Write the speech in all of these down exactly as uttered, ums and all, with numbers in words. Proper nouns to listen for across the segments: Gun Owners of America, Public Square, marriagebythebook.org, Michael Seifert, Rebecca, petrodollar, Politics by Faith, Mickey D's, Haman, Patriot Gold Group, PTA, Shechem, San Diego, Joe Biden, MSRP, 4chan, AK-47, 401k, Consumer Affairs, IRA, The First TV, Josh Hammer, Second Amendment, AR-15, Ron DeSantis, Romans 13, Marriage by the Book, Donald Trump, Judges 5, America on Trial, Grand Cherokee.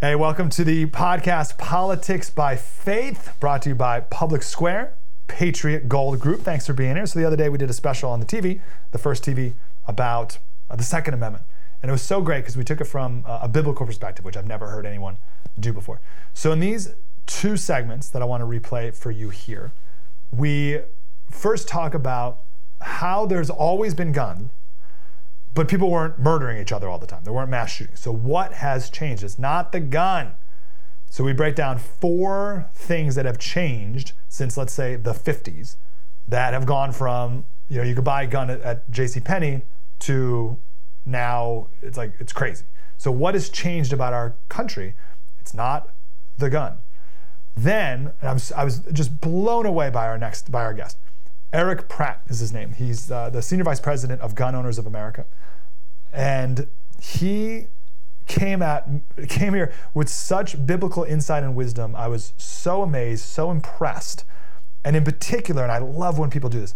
Hey, welcome to the podcast Politics by Faith, brought to you by Public Square, Patriot Gold Group. Thanks for being here. So the other day we did a special on the T V, the First T V, about uh, the Second Amendment. And it was so great because we took it from uh, a biblical perspective, which I've never heard anyone do before. So in these two segments that I want to replay for you here, we first talk about how there's always been guns, but people weren't murdering each other all the time. There weren't mass shootings. So what has changed? It's not the gun. So we break down four things that have changed since, let's say, the fifties, that have gone from, you know, you could buy a gun at, at JCPenney to now it's like, it's crazy. So what has changed about our country? It's not the gun. Then, and I was, I was just blown away by our next, by our guest. Erich Pratt is his name. He's uh, the senior vice president of Gun Owners of America. And he came at came here with such biblical insight and wisdom. I was so amazed, so impressed. And in particular, and I love when people do this,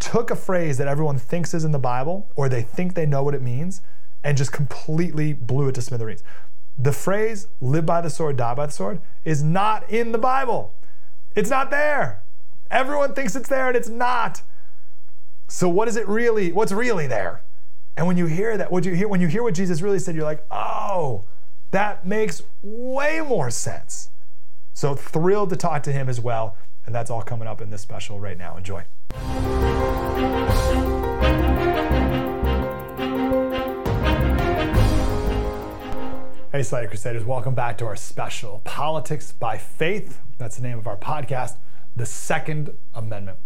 took a phrase that everyone thinks is in the Bible or they think they know what it means and just completely blew it to smithereens. The phrase, live by the sword, die by the sword, is not in the Bible. It's not there. Everyone thinks it's there and it's not. So what is it really? What's really there? And when you hear that, what you hear when you hear what Jesus really said, you're like, oh, that makes way more sense. So thrilled to talk to him as well. And that's all coming up in this special right now. Enjoy. Hey, Slater Crusaders, welcome back to our special Politics by Faith. That's the name of our podcast. The Second Amendment.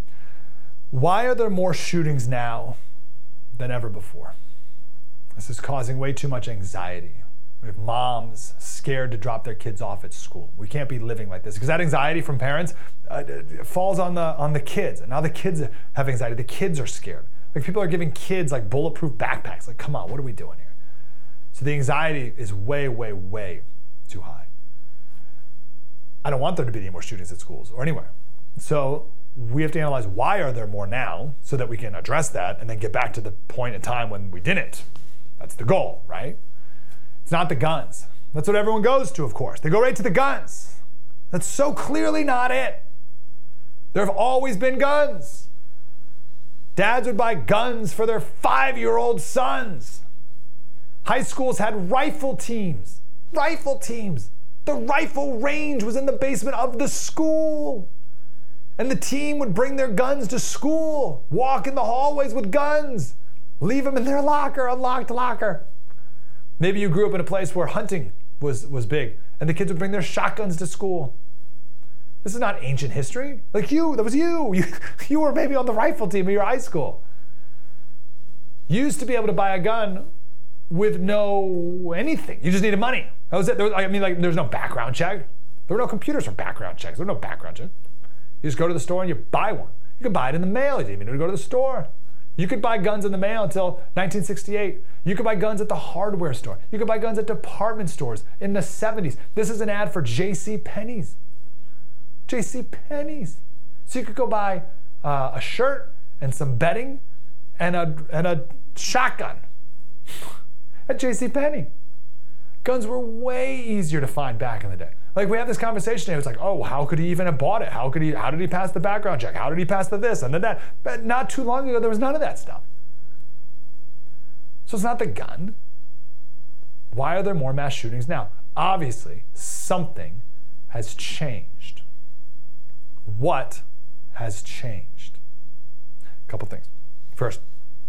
Why are there more shootings now than ever before? This is causing way too much anxiety. We have moms scared to drop their kids off at school. We can't be living like this because that anxiety from parents uh, falls on the on the kids. And now the kids have anxiety. The kids are scared. Like people are giving kids like bulletproof backpacks. Like, come on, what are we doing here? So the anxiety is way, way, way too high. I don't want there to be any more shootings at schools or anywhere. So we have to analyze why are there more now so that we can address that and then get back to the point in time when we didn't. That's the goal, right? It's not the guns. That's what everyone goes to, of course. They go right to the guns. That's so clearly not it. There have always been guns. Dads would buy guns for their five-year-old sons. High schools had rifle teams. Rifle teams. The rifle range was in the basement of the school. And the team would bring their guns to school, walk in the hallways with guns, leave them in their locker, unlocked locker. Maybe you grew up in a place where hunting was, was big, and the kids would bring their shotguns to school. This is not ancient history. Like you, that was you. You, you were maybe on the rifle team of your high school. You used to be able to buy a gun with no anything. You just needed money. That was it. There was, I mean, like, there's no background check. There were no computers for background checks. There were no background checks. You just go to the store and you buy one. You could buy it in the mail. You didn't even need to go to the store. You could buy guns in the mail until nineteen sixty-eight. You could buy guns at the hardware store. You could buy guns at department stores in the seventies. This is an ad for JCPenney's. JCPenney's. So you could go buy uh, a shirt and some bedding and a, and a shotgun at JCPenney. Guns were way easier to find back in the day. Like, we have this conversation today. It's like, oh, how could he even have bought it? How could he? How did he pass the background check? How did he pass the this and the that? But not too long ago, there was none of that stuff. So it's not the gun. Why are there more mass shootings now? Obviously, something has changed. What has changed? A couple things. First,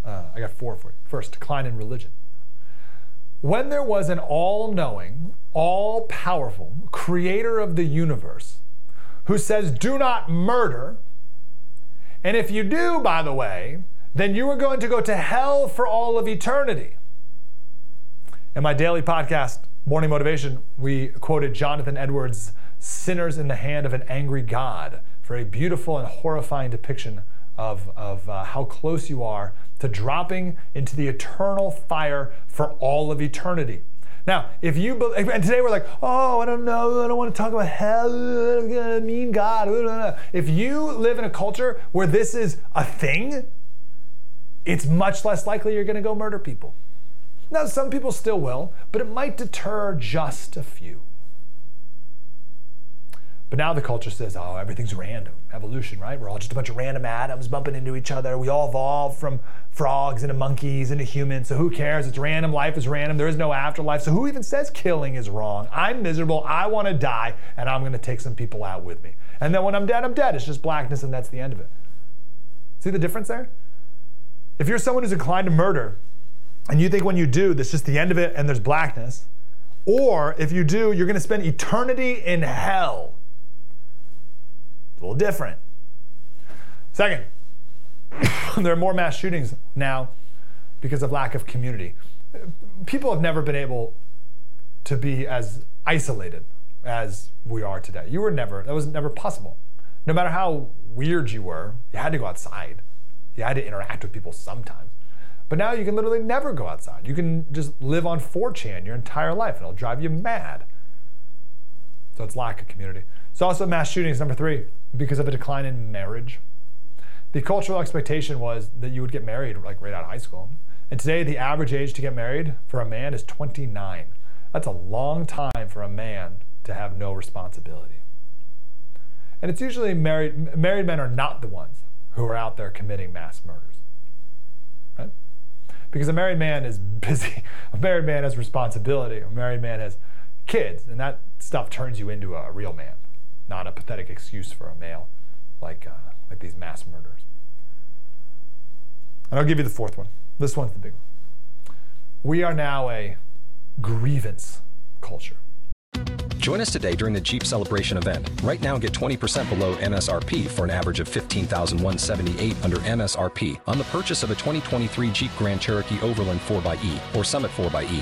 uh, I got four for you. First, decline in religion. When there was an all-knowing, all-powerful creator of the universe who says, do not murder, and if you do, by the way, then you are going to go to hell for all of eternity. In my daily podcast, Morning Motivation, we quoted Jonathan Edwards' Sinners in the Hand of an Angry God for a beautiful and horrifying depiction of, of uh, how close you are to dropping into the eternal fire for all of eternity. Now, if you believe, and today we're like, oh, I don't know, I don't want to talk about hell, mean God. If you live in a culture where this is a thing, it's much less likely you're going to go murder people. Now, some people still will, but it might deter just a few. But now the culture says, oh, everything's random. Evolution, right? We're all just a bunch of random atoms bumping into each other. We all evolved from frogs into monkeys into humans. So who cares? It's random. Life is random. There is no afterlife. So who even says killing is wrong? I'm miserable. I want to die. And I'm going to take some people out with me. And then when I'm dead, I'm dead. It's just blackness, and that's the end of it. See the difference there? If you're someone who's inclined to murder, and you think when you do, that's just the end of it, and there's blackness, or if you do, you're going to spend eternity in hell. A little different. Second, there are more mass shootings now because of lack of community. People have never been able to be as isolated as we are today. You were never, that was never possible. No matter how weird you were, you had to go outside. You had to interact with people sometimes. But now you can literally never go outside. You can just live on four chan your entire life, and it'll drive you mad. So it's lack of community. It's also mass shootings, number three, because of a decline in marriage. The cultural expectation was that you would get married like right out of high school. And today, the average age to get married for a man is twenty-nine. That's a long time for a man to have no responsibility. And it's usually married, married men are not the ones who are out there committing mass murders, right? Because a married man is busy. A married man has responsibility. A married man has kids, and that stuff turns you into a real man, not a pathetic excuse for a male like uh, like these mass murders. And I'll give you the fourth one. This one's the big one. We are now a grievance culture. Join us today during the Jeep Celebration event. Right now, get twenty percent below M S R P for an average of fifteen thousand one hundred seventy-eight dollars under M S R P on the purchase of a twenty twenty-three Jeep Grand Cherokee Overland four x e or Summit four x e.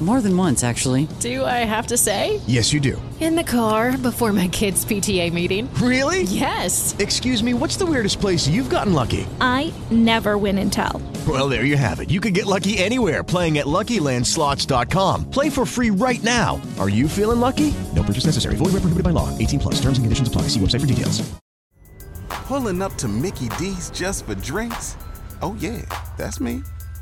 More than once, actually. Do I have to say? Yes, you do. In the car, before my kids' P T A meeting. Really? Yes. Excuse me, what's the weirdest place you've gotten lucky? I never win and tell. Well, there you have it. You can get lucky anywhere, playing at Lucky Land Slots dot com. Play for free right now. Are you feeling lucky? No purchase necessary. Void where prohibited by law. eighteen plus. Terms and conditions apply. See website for details. Pulling up to Mickey D's just for drinks? Oh, yeah, that's me.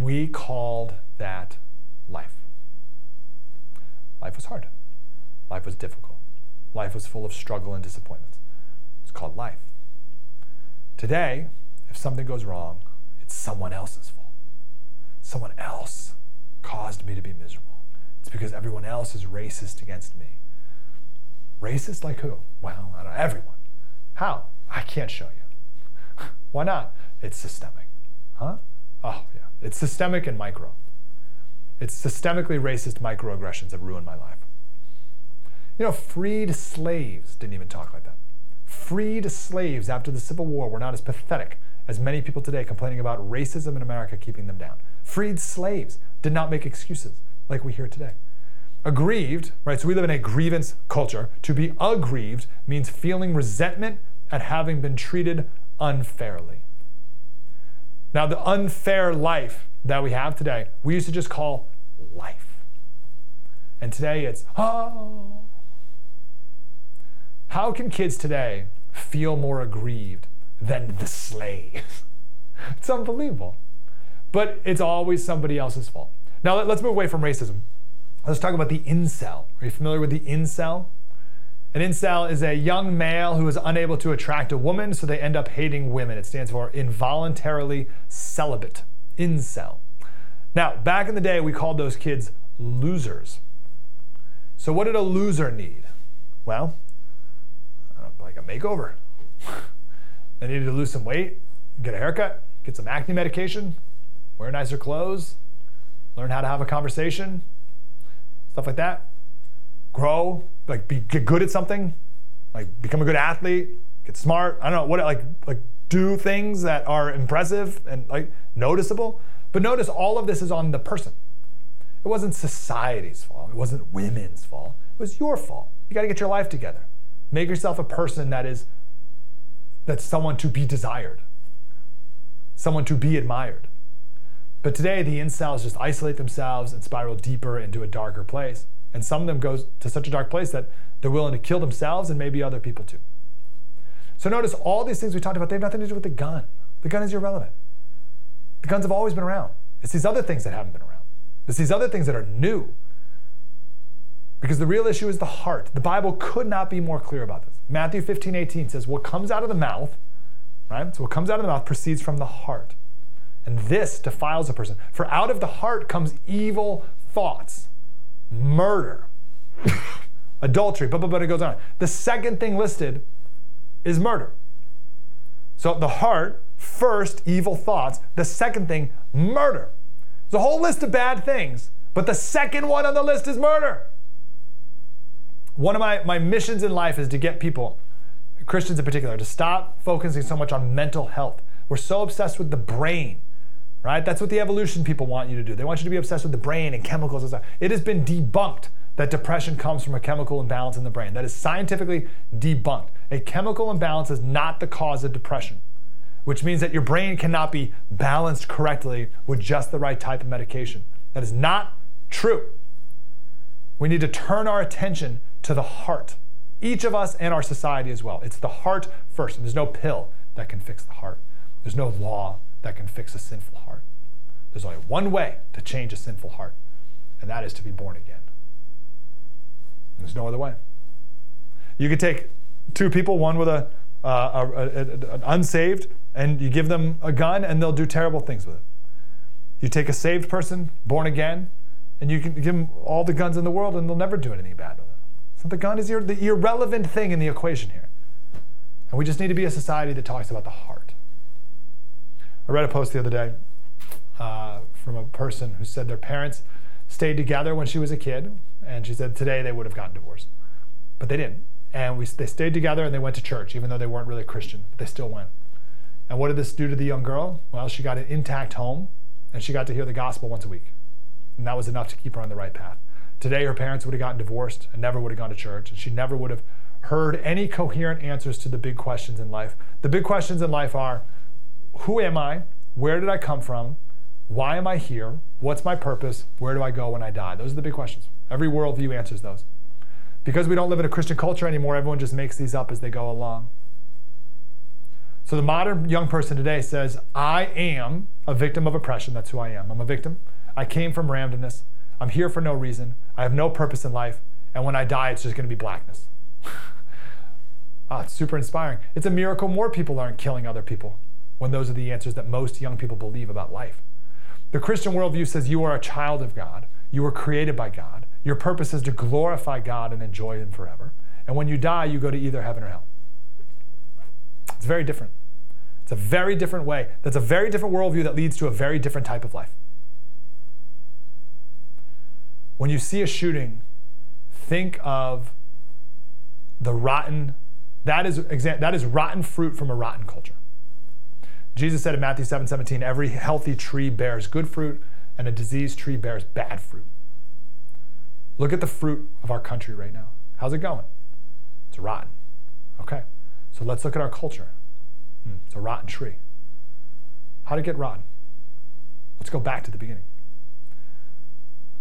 we called that life. Life was hard. Life was difficult. Life was full of struggle and disappointments. It's called life. Today, if something goes wrong, it's someone else's fault. Someone else caused me to be miserable. It's because everyone else is racist against me. Racist like who? Well, I don't know, everyone. How? I can't show you. Why not? It's systemic. Huh? Oh, yeah. It's systemic and micro. It's systemically racist microaggressions that ruined my life. You know, freed slaves didn't even talk like that. Freed slaves after the Civil War were not as pathetic as many people today complaining about racism in America keeping them down. Freed slaves did not make excuses like we hear today. Aggrieved, right? So we live in a grievance culture. To be aggrieved means feeling resentment at having been treated unfairly. Now, the unfair life that we have today, we used to just call life. And today it's, oh. How can kids today feel more aggrieved than the slaves? It's unbelievable. But it's always somebody else's fault. Now, let's move away from racism. Let's talk about the incel. Are you familiar with the incel? An incel is a young male who is unable to attract a woman, so they end up hating women. It stands for involuntarily celibate, incel. Now, back in the day, we called those kids losers. So what did a loser need? Well, I don't know, like a makeover. They needed to lose some weight, get a haircut, get some acne medication, wear nicer clothes, learn how to have a conversation, stuff like that. Grow, like be, get good at something, like become a good athlete, get smart. I don't know what, like like do things that are impressive and like noticeable. But notice all of this is on the person. It wasn't society's fault. It wasn't women's fault. It was your fault. You got to get your life together. Make yourself a person that is that's someone to be desired, someone to be admired. But today the incels just isolate themselves and spiral deeper into a darker place. And some of them goes to such a dark place that they're willing to kill themselves and maybe other people too. So notice all these things we talked about, they have nothing to do with the gun. The gun is irrelevant. The guns have always been around. It's these other things that haven't been around. It's these other things that are new. Because the real issue is the heart. The Bible could not be more clear about this. Matthew fifteen eighteen says, what comes out of the mouth, right? So what comes out of the mouth proceeds from the heart. And this defiles a person. For out of the heart comes evil thoughts, murder, adultery, but, but, but it goes on. The second thing listed is murder. So the heart, first, evil thoughts. The second thing, murder. There's a whole list of bad things, but the second one on the list is murder. One of my, my missions in life is to get people, Christians in particular, to stop focusing so much on mental health. We're so obsessed with the brain, right? That's what the evolution people want you to do. They want you to be obsessed with the brain and chemicals and stuff. It has been debunked that depression comes from a chemical imbalance in the brain. That is scientifically debunked. A chemical imbalance is not the cause of depression, which means that your brain cannot be balanced correctly with just the right type of medication. That is not true. We need to turn our attention to the heart, each of us and our society as well. It's the heart first. And there's no pill that can fix the heart. There's no law that can fix a sinful heart. There's only one way to change a sinful heart, and that is to be born again. There's no other way. You could take two people, one with a, uh, a, a, a an unsaved, and you give them a gun, and they'll do terrible things with it. You take a saved person, born again, and you can give them all the guns in the world, and they'll never do anything bad with it. So the gun is ir- the irrelevant thing in the equation here. And we just need to be a society that talks about the heart. I read a post the other day uh, from a person who said their parents stayed together when she was a kid, and she said today they would have gotten divorced, but they didn't. And we, they stayed together and they went to church, even though they weren't really Christian, but they still went. And what did this do to the young girl? Well, she got an intact home, and she got to hear the gospel once a week. And that was enough to keep her on the right path. Today, her parents would have gotten divorced and never would have gone to church, and she never would have heard any coherent answers to the big questions in life. The big questions in life are, who am I? Where did I come from? Why am I here? What's my purpose? Where do I go when I die? Those are the big questions. Every worldview answers those. Because we don't live in a Christian culture anymore, everyone just makes these up as they go along. So the modern young person today says, I am a victim of oppression. That's who I am. I'm a victim. I came from randomness. I'm here for no reason. I have no purpose in life. And when I die, it's just going to be blackness. Ah, it's super inspiring. It's a miracle more people aren't killing other people when those are the answers that most young people believe about life. The Christian worldview says you are a child of God. You were created by God. Your purpose is to glorify God and enjoy Him forever. And when you die, you go to either heaven or hell. It's very different. It's a very different way. That's a very different worldview that leads to a very different type of life. When you see a shooting, think of the rotten, that is that is rotten fruit from a rotten culture. Jesus said in Matthew seven seventeen, every healthy tree bears good fruit, and a diseased tree bears bad fruit. Look at the fruit of our country right now. How's it going? It's rotten. Okay, so let's look at our culture. Mm. It's a rotten tree. How did it get rotten? Let's go back to the beginning.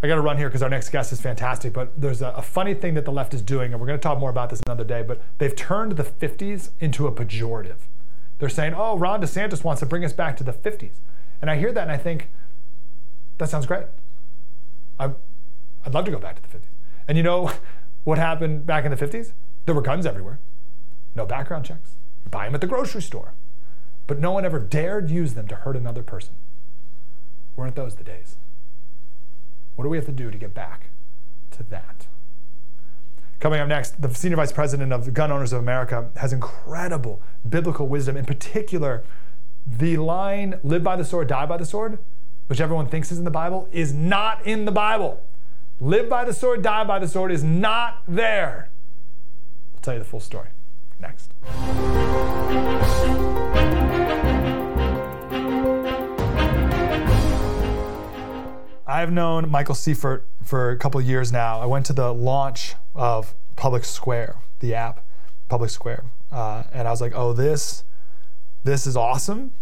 I gotta run here because our next guest is fantastic, but there's a, a funny thing that the left is doing, and we're gonna talk more about this another day, but they've turned the fifties into a pejorative. They're saying, oh, Ron DeSantis wants to bring us back to the fifties. And I hear that and I think, that sounds great. I I'd love to go back to the fifties. And you know what happened back in the fifties? There were guns everywhere. No background checks. You buy them at the grocery store. But no one ever dared use them to hurt another person. Weren't those the days? What do we have to do to get back to that? Coming up next, the senior vice president of Gun Owners of America has incredible biblical wisdom, in particular the line, live by the sword, die by the sword, which everyone thinks is in the Bible, is not in the Bible. Live by the sword, die by the sword is not there. I'll tell you the full story next. I've known Michael Seifert for a couple of years now. I went to the launch of Public Square, the app, Public Square. Uh, and I was like, oh, this, this is awesome.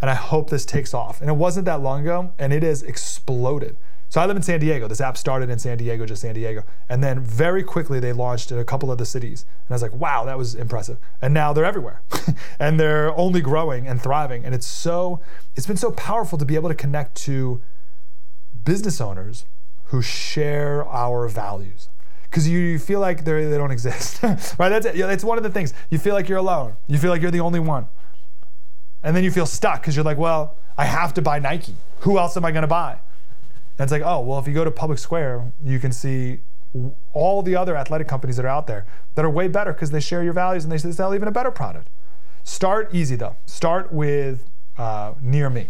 And I hope this takes off. And it wasn't that long ago, and it has exploded. So I live in San Diego. This app started in San Diego, just San Diego. And then very quickly, they launched in a couple other cities. And I was like, wow, that was impressive. And now they're everywhere. And they're only growing and thriving. And it's so, it's been so powerful to be able to connect to business owners who share our values. Because you, you feel like they don't exist, right? That's it. It's one of the things. You feel like you're alone. You feel like you're the only one. And then you feel stuck because you're like, well, I have to buy Nike. Who else am I going to buy? And it's like, oh, well, if you go to Public Square, you can see all the other athletic companies that are out there that are way better because they share your values and they sell even a better product. Start easy, though. Start with uh, Near Me.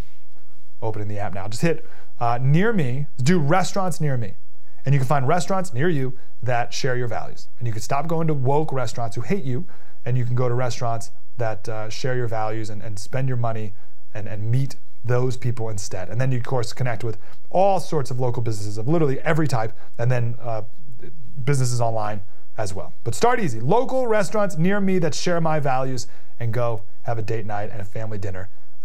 Opening the app now. Just hit uh, Near Me. Do restaurants near me. And you can find restaurants near you that share your values. And you can stop going to woke restaurants who hate you, and you can go to restaurants that uh, share your values and, and spend your money and, and meet those people instead. And then you, of course, connect with all sorts of local businesses of literally every type, and then uh, businesses online as well. But start easy. Local restaurants near me that share my values, and go have a date night and a family dinner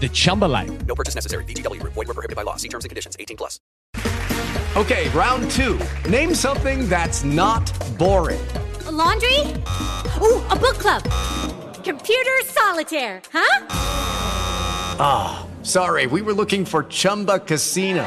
the Chumba life. No purchase necessary. V G W. Void where prohibited by law. See terms and conditions. eighteen plus. Okay, round two. Name something that's not boring. A laundry? Ooh, a book club. Computer solitaire, huh? Ah, oh, sorry. We were looking for Chumba Casino.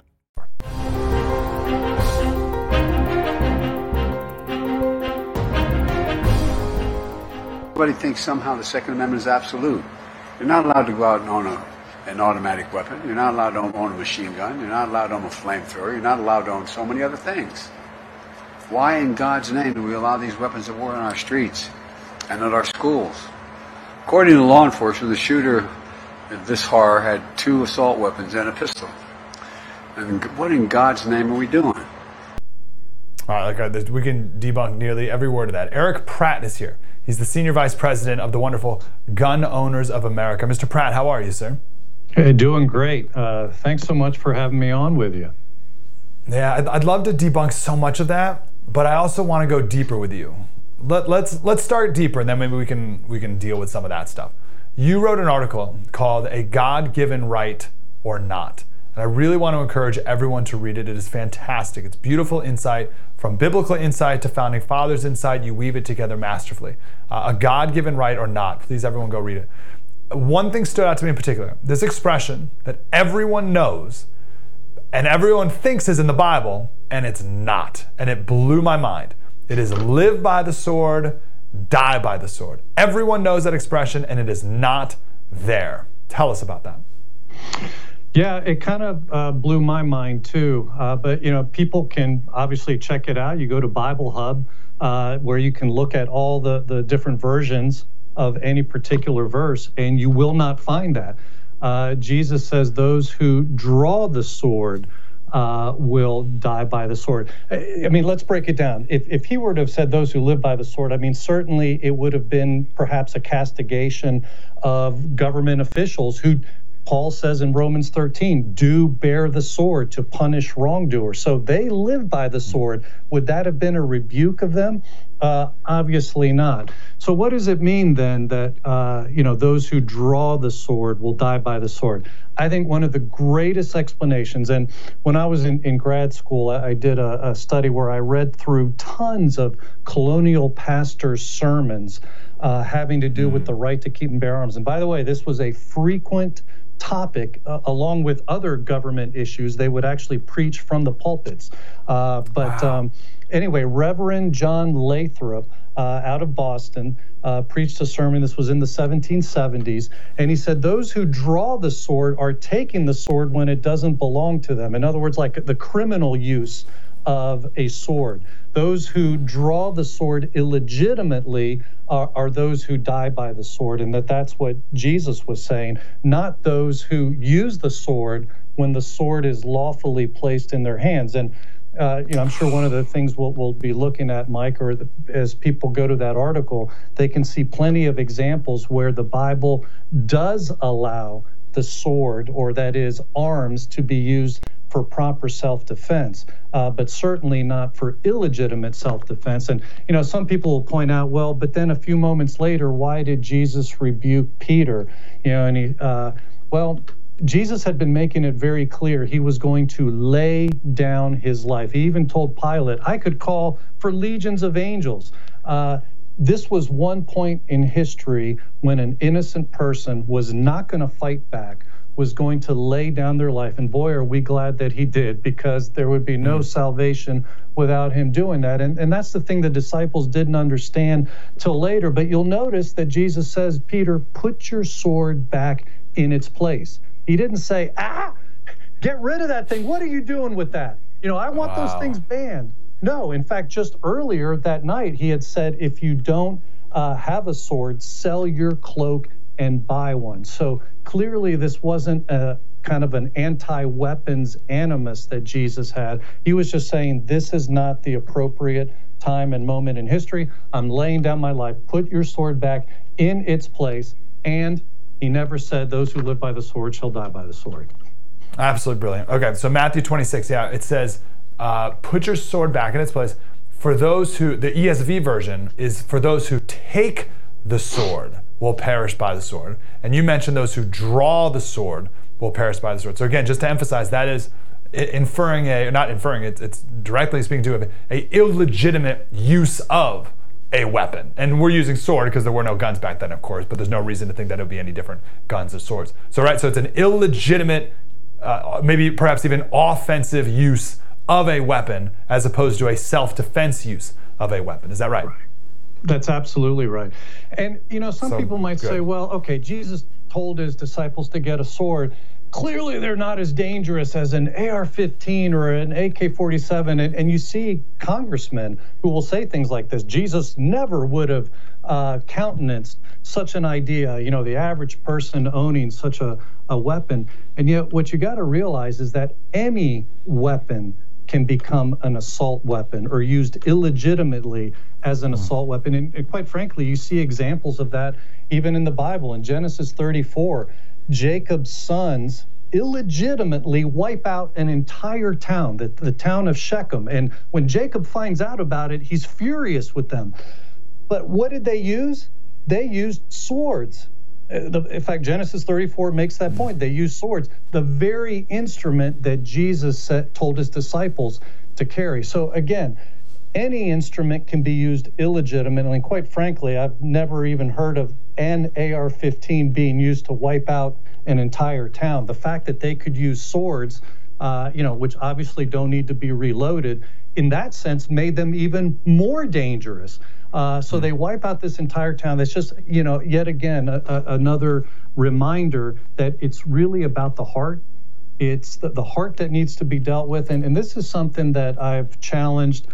Everybody thinks somehow the Second Amendment is absolute. You're not allowed to go out and own a, an automatic weapon. You're not allowed to own, own a machine gun. You're not allowed to own a flamethrower. You're not allowed to own so many other things. Why in God's name do we allow these weapons of war on our streets and at our schools? According to law enforcement, the shooter of this horror had two assault weapons and a pistol. And what in God's name are we doing? All right, like, we can debunk nearly every word of that. Erich Pratt is here. He's the senior vice president of the wonderful Gun Owners of America. Mister Pratt, how are you, sir? Hey, doing great. Uh, thanks so much for having me on with you. Yeah, I'd, I'd love to debunk so much of that, but I also want to go deeper with you. Let, let's let's start deeper, and then maybe we can we can deal with some of that stuff. You wrote an article called "A God-Given Right or Not," and I really want to encourage everyone to read it. It is fantastic. It's beautiful insight. From biblical insight to founding fathers' insight, you weave it together masterfully. Uh, a God-given right or not. Please, everyone go read it. One thing stood out to me in particular. This expression that everyone knows and everyone thinks is in the Bible, and it's not. And it blew my mind. It is live by the sword, die by the sword. Everyone knows that expression, and it is not there. Tell us about that. Yeah, it kind of uh, blew my mind too. Uh, but you know, people can obviously check it out. You go to Bible Hub, uh, where you can look at all the, the different versions of any particular verse, and you will not find that. Uh, Jesus says those who draw the sword uh, will die by the sword. I, I mean, let's break it down. If, if he were to have said those who live by the sword, I mean, certainly it would have been perhaps a castigation of government officials who, Paul says in Romans thirteen, do bear the sword to punish wrongdoers. So they live by the sword. Would that have been a rebuke of them? Uh, obviously not. So what does it mean then that, uh, you know, those who draw the sword will die by the sword? I think one of the greatest explanations, and when I was in, in grad school, I, I did a, a study where I read through tons of colonial pastors' sermons uh, having to do with the right to keep and bear arms. And by the way, this was a frequent topic, uh, along with other government issues. They would actually preach from the pulpits. Uh, but wow. um, anyway, Reverend John Lathrop uh, out of Boston uh, preached a sermon. This was in the seventeen seventies. And he said, those who draw the sword are taking the sword when it doesn't belong to them. In other words, like the criminal use of a sword. Those who draw the sword illegitimately are, are those who die by the sword, and that that's what Jesus was saying, not those who use the sword when the sword is lawfully placed in their hands. And uh, you know, I'm sure one of the things we'll, we'll be looking at, Mike, or the, as people go to that article, they can see plenty of examples where the Bible does allow the sword, or that is arms, to be used for proper self-defense, uh, but certainly not for illegitimate self-defense. And, you know, some people will point out, well, but then a few moments later, why did Jesus rebuke Peter? You know, and he, uh, well, Jesus had been making it very clear he was going to lay down his life. He even told Pilate, I could call for legions of angels. Uh, this was one point in history when an innocent person was not going to fight back, was going to lay down their life. And boy, are we glad that he did, because there would be no salvation without him doing that. And, and that's the thing the disciples didn't understand till later. But you'll notice that Jesus says, Peter, put your sword back in its place. He didn't say, ah, get rid of that thing. What are you doing with that? You know, I want wow. those things banned. No, in fact, just earlier that night, he had said, if you don't uh, have a sword, sell your cloak and buy one. So clearly this wasn't a kind of an anti-weapons animus that Jesus had. He was just saying, this is not the appropriate time and moment in history. I'm laying down my life. Put your sword back in its place. And he never said, those who live by the sword shall die by the sword. Absolutely brilliant. Okay, so Matthew twenty-six, yeah, it says, uh, put your sword back in its place. For those who, the E S V version is for those who take the sword will perish by the sword. And you mentioned those who draw the sword will perish by the sword. So again, just to emphasize, that is inferring a, not inferring, it's, it's directly speaking to a, a illegitimate use of a weapon. And we're using sword because there were no guns back then, of course, but there's no reason to think that it would be any different, guns or swords. So, right, so it's an illegitimate, uh, maybe perhaps even offensive use of a weapon as opposed to a self-defense use of a weapon. Is that right? Right. That's absolutely right. And, you know, some so, people might good. say, well, okay, Jesus told his disciples to get a sword. Clearly, they're not as dangerous as an A R fifteen or an A K forty-seven. And, and you see congressmen who will say things like this. Jesus never would have uh, countenanced such an idea, you know, the average person owning such a, a weapon. And yet what you got to realize is that any weapon can become an assault weapon or used illegitimately as an assault weapon. And, and quite frankly, you see examples of that even in the Bible. In Genesis thirty-four, Jacob's sons illegitimately wipe out an entire town, the, the town of Shechem. And when Jacob finds out about it, he's furious with them. But what did they use? They used swords. In fact, Genesis thirty-four makes that point. They use swords, the very instrument that Jesus told his disciples to carry. So again, any instrument can be used illegitimately. And quite frankly, I've never even heard of an A R fifteen being used to wipe out an entire town. The fact that they could use swords, uh, you know, which obviously don't need to be reloaded, in that sense made them even more dangerous. Uh, so they wipe out this entire town. That's just, you know, yet again, a, a, another reminder that it's really about the heart. It's the, the heart that needs to be dealt with. And, and this is something that I've challenged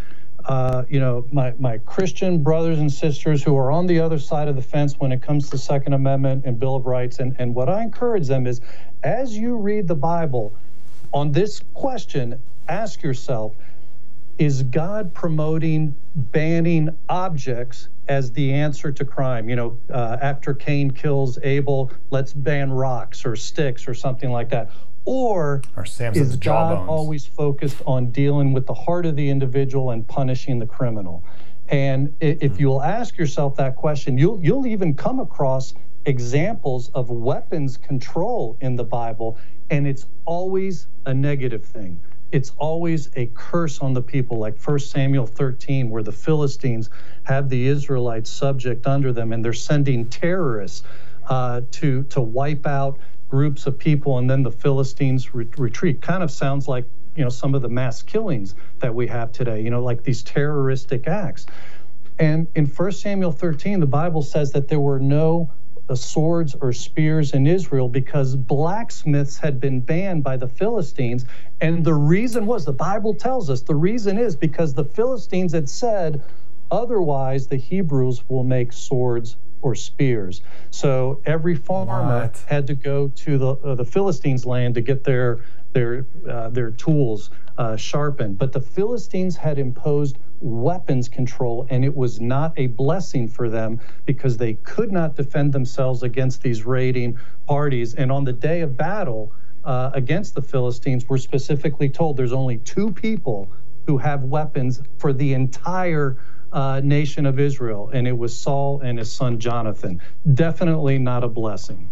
uh, you know, my, my Christian brothers and sisters who are on the other side of the fence when it comes to Second Amendment and Bill of Rights. And, and what I encourage them is, as you read the Bible on this question, ask yourself, is God promoting banning objects as the answer to crime? You know, uh, after Cain kills Abel, let's ban rocks or sticks or something like that. Or, or is God always focused on dealing with the heart of the individual and punishing the criminal? And if mm-hmm. you'll ask yourself that question, you'll you'll even come across examples of weapons control in the Bible, and it's always a negative thing. It's always a curse on the people, like First Samuel thirteen, where the Philistines have the Israelites subject under them, and they're sending terrorists uh, to to wipe out groups of people, and then the Philistines re- retreat. Kind of sounds like, you know, some of the mass killings that we have today, you know, like these terroristic acts. And in First Samuel thirteen, the Bible says that there were no uh, swords or spears in Israel because blacksmiths had been banned by the Philistines. And the reason was, the Bible tells us, the reason is because the Philistines had said, otherwise the Hebrews will make swords or spears. So every farmer what? had to go to the uh, the Philistines' land to get their their uh, their tools uh, sharpened. But the Philistines had imposed weapons control, and it was not a blessing for them because they could not defend themselves against these raiding parties. And on the day of battle uh, against the Philistines, we're specifically told there's only two people who have weapons for the entire Uh, nation of Israel, and it was Saul and his son Jonathan. Definitely not a blessing.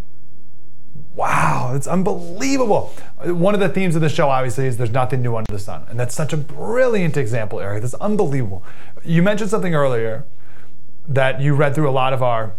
Wow, that's unbelievable. One of the themes of the show, obviously, is there's nothing new under the sun, and that's such a brilliant example, Erich. That's unbelievable. You mentioned something earlier that you read through a lot of our,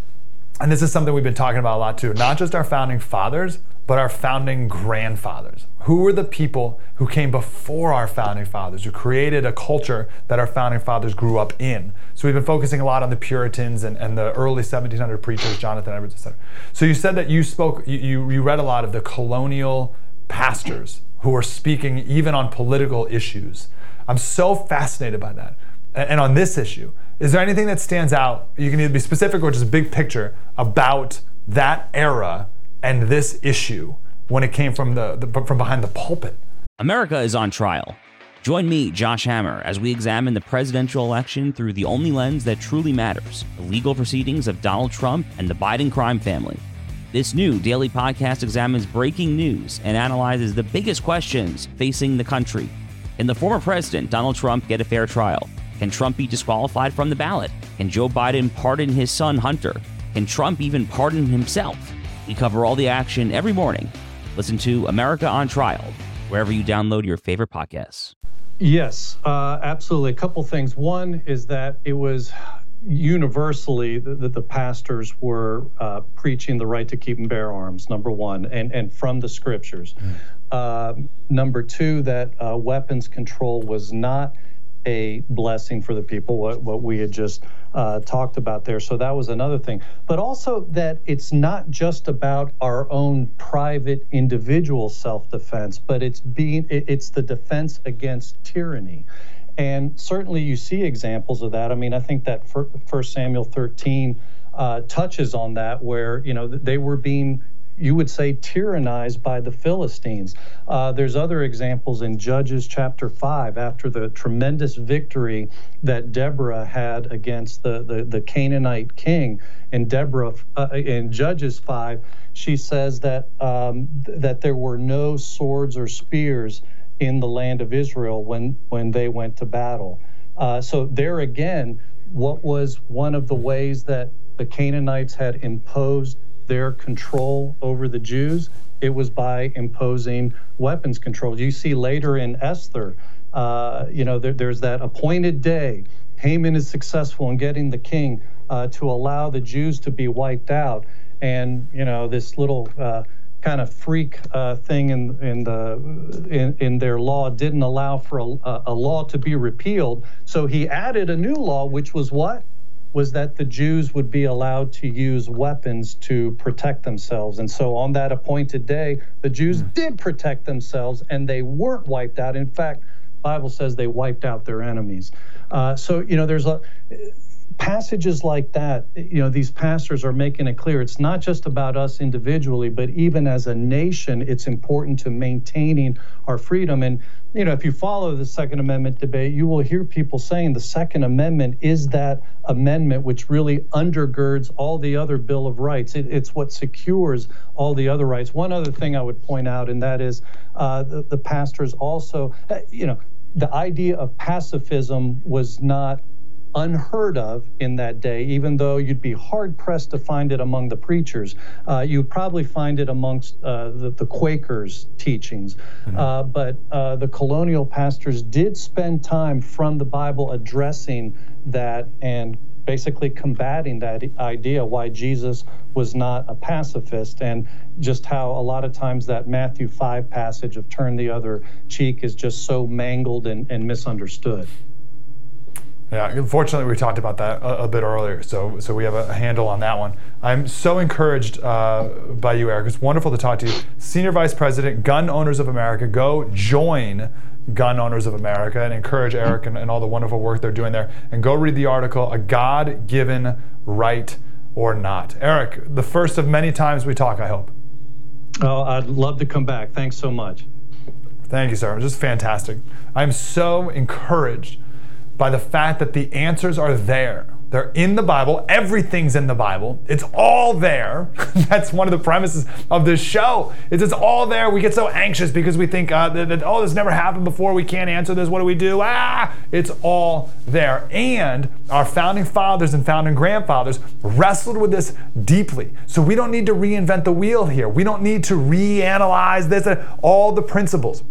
and this is something we've been talking about a lot too, not just our founding fathers, but our founding grandfathers. Who were the people who came before our founding fathers, who created a culture that our founding fathers grew up in? So we've been focusing a lot on the Puritans and, and the early seventeen hundred preachers, Jonathan Edwards, et cetera. So you said that you spoke, you, you, you read a lot of the colonial pastors who were speaking even on political issues. I'm so fascinated by that. And, and on this issue, is there anything that stands out? You can either be specific or just big picture about that era and this issue when it came from the, the from behind the pulpit. America is on trial. Join me, Josh Hammer, as we examine the presidential election through the only lens that truly matters, the legal proceedings of Donald Trump and the Biden crime family. This new daily podcast examines breaking news and analyzes the biggest questions facing the country. Can the former president, Donald Trump, get a fair trial? Can Trump be disqualified from the ballot? Can Joe Biden pardon his son, Hunter? Can Trump even pardon himself? We cover all the action every morning. Listen to America on Trial, wherever you download your favorite podcasts. Yes, uh, absolutely. A couple things. One is that it was universally that the pastors were uh, preaching the right to keep and bear arms, number one, and, and from the scriptures. Mm. Uh, number two, that uh, weapons control was not a blessing for the people, what, what we had just uh, talked about there. So that was another thing. But also that it's not just about our own private individual self-defense, but it's being it's the defense against tyranny. And certainly you see examples of that. I mean, I think that First Samuel thirteen uh, touches on that, where, you know, they were being, you would say, tyrannized by the Philistines. Uh, there's other examples in Judges chapter five, after the tremendous victory that Deborah had against the, the, the Canaanite king. And Deborah, uh, in Judges five, she says that um, th- that there were no swords or spears in the land of Israel when, when they went to battle. Uh, so there again, what was one of the ways that the Canaanites had imposed their control over the Jews? It was by imposing weapons control. You see later in Esther, uh, you know, there, there's that appointed day. Haman is successful in getting the king uh, to allow the Jews to be wiped out. And, you know, this little uh, kind of freak uh, thing in in the in, in their law didn't allow for a, a law to be repealed. So he added a new law, which was what? was that the Jews would be allowed to use weapons to protect themselves. And so on that appointed day, the Jews mm. did protect themselves, and they weren't wiped out. In fact, the Bible says they wiped out their enemies. Uh, so, you know, there's a, passages like that, you know, these pastors are making it clear. It's not just about us individually, but even as a nation, it's important to maintaining our freedom. And, you know, if you follow the Second Amendment debate, you will hear people saying the Second Amendment is that amendment which really undergirds all the other Bill of Rights. It, it's what secures all the other rights. One other thing I would point out, and that is uh, the, the pastors also, you know, the idea of pacifism was not unheard of in that day, even though you'd be hard-pressed to find it among the preachers. Uh, you'd probably find it amongst uh, the, the Quakers' teachings. Mm-hmm. uh, but uh, the colonial pastors did spend time from the Bible addressing that and basically combating that idea, why Jesus was not a pacifist, and just how a lot of times that Matthew five passage of turn the other cheek is just so mangled and, and misunderstood. Yeah, unfortunately, we talked about that a, a bit earlier, so so we have a, a handle on that one. I'm so encouraged uh, by you, Erich. It's wonderful to talk to you. Senior Vice President, Gun Owners of America. Go join Gun Owners of America and encourage Erich and, and all the wonderful work they're doing there. And go read the article, A God-Given Right or Not. Erich, the first of many times we talk, I hope. Oh, I'd love to come back. Thanks so much. Thank you, sir. It was just fantastic. I'm so encouraged by the fact that the answers are there. They're in the Bible. Everything's in the Bible. It's all there. That's one of the premises of this show. It's, it's all there. We get so anxious because we think, uh, that, that, oh, this never happened before. We can't answer this. What do we do? Ah! It's all there. And our founding fathers and founding grandfathers wrestled with this deeply. So we don't need to reinvent the wheel here. We don't need to reanalyze this. All the principles,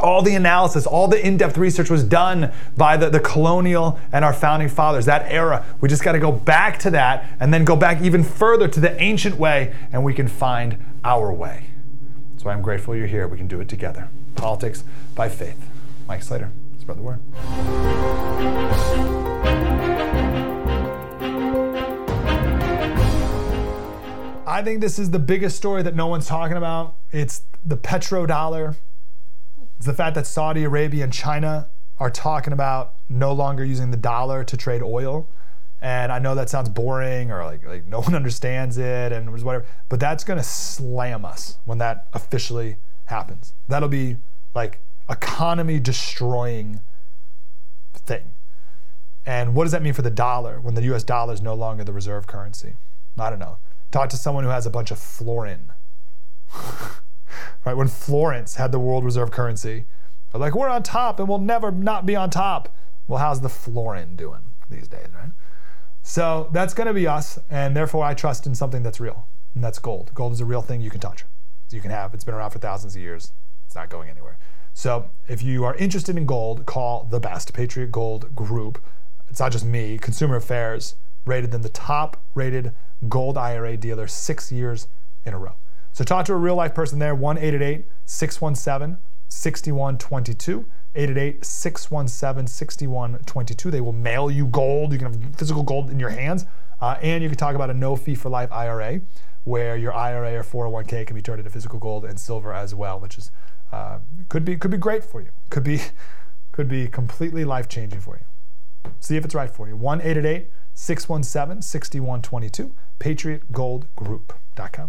all the analysis, all the in-depth research was done by the, the colonial and our founding fathers, that era. We just got to go back to that and then go back even further to the ancient way, and we can find our way. That's why I'm grateful you're here. We can do it together. Politics by Faith. Mike Slater, spread the word. I think this is the biggest story that no one's talking about. It's the petrodollar. It's the fact that Saudi Arabia and China are talking about no longer using the dollar to trade oil. And I know that sounds boring or like, like no one understands it and whatever, but that's going to slam us when that officially happens. That'll be like economy destroying thing. And what does that mean for the dollar when the U S dollar is no longer the reserve currency? I don't know. Talk to someone who has a bunch of florin. Right, when Florence had the world reserve currency, they're like, we're on top and we'll never not be on top. Well, how's the florin doing these days, right? So that's going to be us, and therefore I trust in something that's real, and that's gold. Gold is a real thing you can touch, you can have. It's been around for thousands of years. It's not going anywhere. So if you are interested in gold, call the best, Patriot Gold Group. It's not just me. Consumer Affairs rated them the top-rated gold I R A dealer six years in a row. So talk to a real-life person there, one eight eight eight, six one seven, six one two two, eight eight eight, six one seven, six one two two. They will mail you gold. You can have physical gold in your hands. Uh, and you can talk about a no-fee-for-life I R A, where your I R A or four oh one k can be turned into physical gold and silver as well, which is uh, could be could be great for you. Could be, could be completely life-changing for you. See if it's right for you. one eight eight eight, six one seven, six one two two, patriot gold group dot com.